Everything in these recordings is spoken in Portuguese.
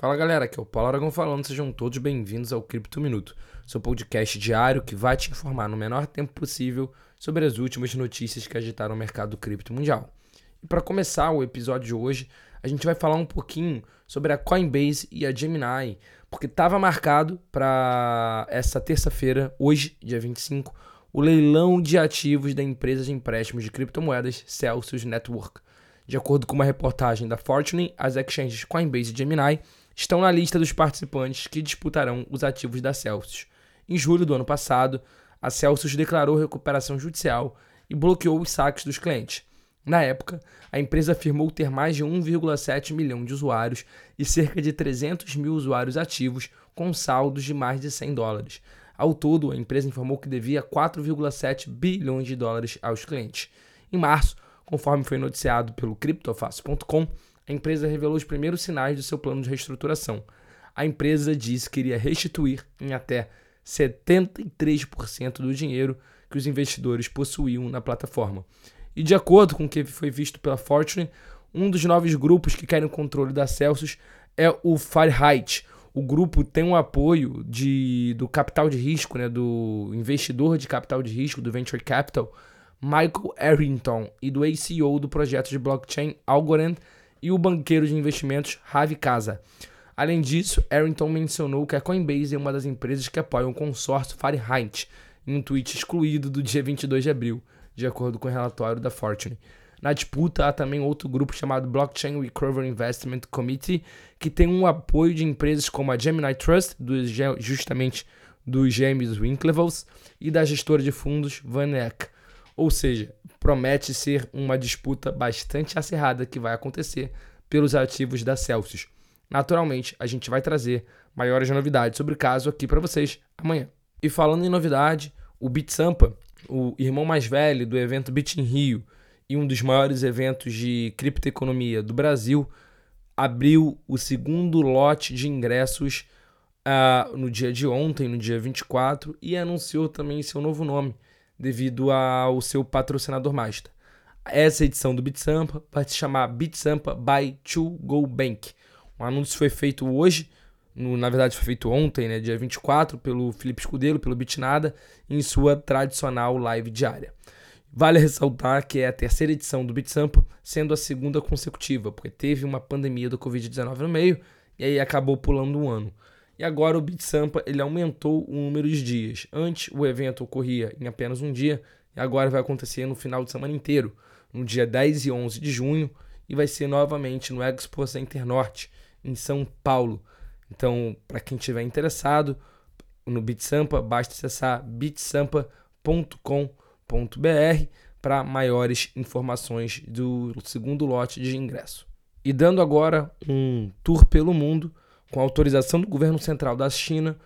Fala galera, aqui é o Paulo Aragão falando, sejam todos bem-vindos ao Cripto Minuto, seu podcast diário que vai te informar no menor tempo possível sobre as últimas notícias que agitaram o mercado do cripto mundial. E para começar o episódio de hoje, a gente vai falar um pouquinho sobre a Coinbase e a Gemini, porque estava marcado para essa terça-feira, hoje, dia 25, o leilão de ativos da empresa de empréstimos de criptomoedas Celsius Network. De acordo com uma reportagem da Fortune, as exchanges Coinbase e Gemini estão na lista dos participantes que disputarão os ativos da Celsius. Em julho do ano passado, a Celsius declarou recuperação judicial e bloqueou os saques dos clientes. Na época, a empresa afirmou ter mais de 1,7 milhão de usuários e cerca de 300 mil usuários ativos com saldos de mais de $100. Ao todo, a empresa informou que devia 4,7 bilhões de dólares aos clientes. Em março, conforme foi noticiado pelo CriptoFacil.com, a empresa revelou os primeiros sinais do seu plano de reestruturação. A empresa disse que iria restituir em até 73% do dinheiro que os investidores possuíam na plataforma. E de acordo com o que foi visto pela Fortune, um dos novos grupos que querem o controle da Celsius é o Fahrenheit. O grupo tem um apoio do capital de risco, do investidor de capital de risco, do Venture Capital, Michael Arrington, e do ex-CEO do projeto de blockchain Algorand, e o banqueiro de investimentos Ravi Casa. Além disso, Arrington mencionou que a Coinbase é uma das empresas que apoia o consórcio Fahrenheit, em um tweet excluído do dia 22 de abril, de acordo com o relatório da Fortune. Na disputa, há também outro grupo chamado Blockchain Recovery Investment Committee, que tem um apoio de empresas como a Gemini Trust, justamente do James Winklevoss, e da gestora de fundos Van Eck. Ou seja, promete ser uma disputa bastante acirrada que vai acontecer pelos ativos da Celsius. Naturalmente, a gente vai trazer maiores novidades sobre o caso aqui para vocês amanhã. E falando em novidade, o BitSampa, o irmão mais velho do evento Bit in Rio e um dos maiores eventos de criptoeconomia do Brasil, abriu o segundo lote de ingressos no dia de ontem, no dia 24, e anunciou também seu novo nome, devido ao seu patrocinador master. Essa edição do BitSampa vai se chamar BitSampa by 2Go Bank. O anúncio foi feito hoje, na verdade foi feito ontem, dia 24, pelo Felipe Escudero, pelo Bitnada, em sua tradicional live diária. Vale ressaltar que é a terceira edição do BitSampa, sendo a segunda consecutiva, porque teve uma pandemia do Covid-19 no meio, e aí acabou pulando um ano. E agora o BitSampa ele aumentou o número de dias. Antes o evento ocorria em apenas um dia e agora vai acontecer no final de semana inteiro, no dia 10 e 11 de junho, e vai ser novamente no Expo Center Norte, em São Paulo. Então, para quem estiver interessado no BitSampa, basta acessar bitsampa.com.br para maiores informações do segundo lote de ingresso. E dando agora um tour pelo mundo, com autorização do governo central da China,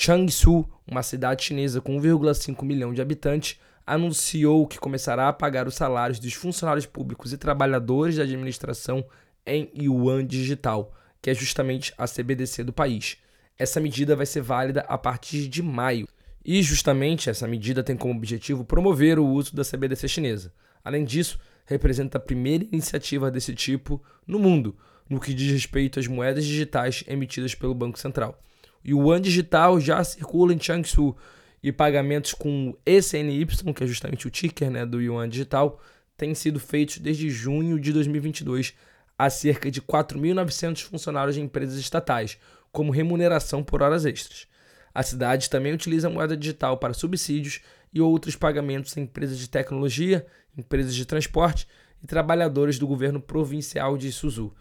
Changshu, uma cidade chinesa com 1,5 milhão de habitantes, anunciou que começará a pagar os salários dos funcionários públicos e trabalhadores da administração em Yuan Digital, que é justamente a CBDC do país. Essa medida vai ser válida a partir de maio. E justamente essa medida tem como objetivo promover o uso da CBDC chinesa. Além disso, representa a primeira iniciativa desse tipo no mundo, no que diz respeito às moedas digitais emitidas pelo Banco Central. O Yuan Digital já circula em Changshu e pagamentos com ECNY, que é justamente o ticker do Yuan Digital, têm sido feitos desde junho de 2022 a cerca de 4.900 funcionários de empresas estatais, como remuneração por horas extras. A cidade também utiliza a moeda digital para subsídios e outros pagamentos a empresas de tecnologia, empresas de transporte e trabalhadores do governo provincial de Suzhou.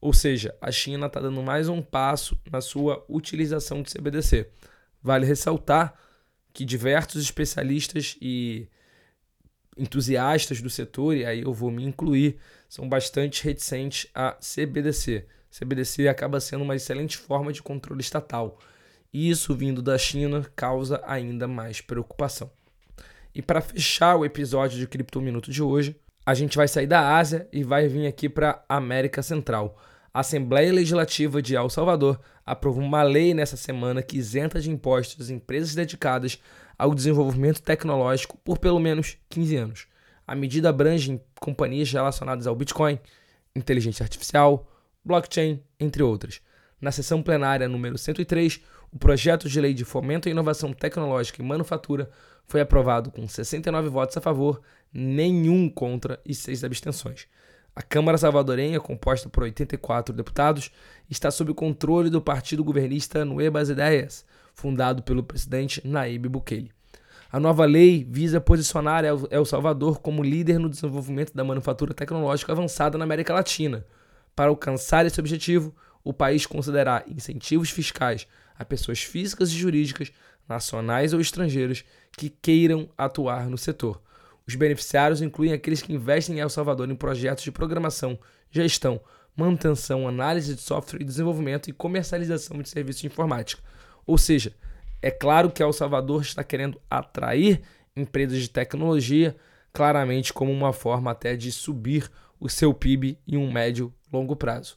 Ou seja, a China está dando mais um passo na sua utilização de CBDC. Vale ressaltar que diversos especialistas e entusiastas do setor, e aí eu vou me incluir, são bastante reticentes a CBDC. CBDC acaba sendo uma excelente forma de controle estatal. E isso, vindo da China, causa ainda mais preocupação. E para fechar o episódio de Cripto Minuto de hoje, a gente vai sair da Ásia e vai vir aqui para a América Central. A Assembleia Legislativa de El Salvador aprovou uma lei nessa semana que isenta de impostos empresas dedicadas ao desenvolvimento tecnológico por pelo menos 15 anos. A medida abrange companhias relacionadas ao Bitcoin, inteligência artificial, blockchain, entre outras. na sessão plenária número 103, o projeto de lei de fomento à inovação tecnológica e manufatura foi aprovado com 69 votos a favor, nenhum contra e 6 abstenções. A Câmara salvadorenha, composta por 84 deputados, está sob o controle do partido governista Nuevas Ideias, fundado pelo presidente Nayib Bukele. A nova lei visa posicionar El Salvador como líder no desenvolvimento da manufatura tecnológica avançada na América Latina. Para alcançar esse objetivo, o país considerará incentivos fiscais a pessoas físicas e jurídicas, nacionais ou estrangeiras, que queiram atuar no setor. Os beneficiários incluem aqueles que investem em El Salvador em projetos de programação, gestão, manutenção, análise de software e desenvolvimento e comercialização de serviços de informática. Ou seja, é claro que El Salvador está querendo atrair empresas de tecnologia, claramente como uma forma até de subir o seu PIB em um médio e longo prazo.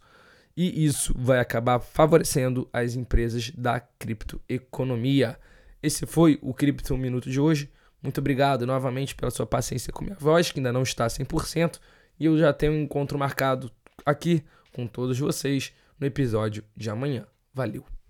E isso vai acabar favorecendo as empresas da criptoeconomia. Esse foi o Cripto Minuto de hoje. Muito obrigado novamente pela sua paciência com minha voz, que ainda não está 100%, e eu já tenho um encontro marcado aqui com todos vocês no episódio de amanhã. Valeu!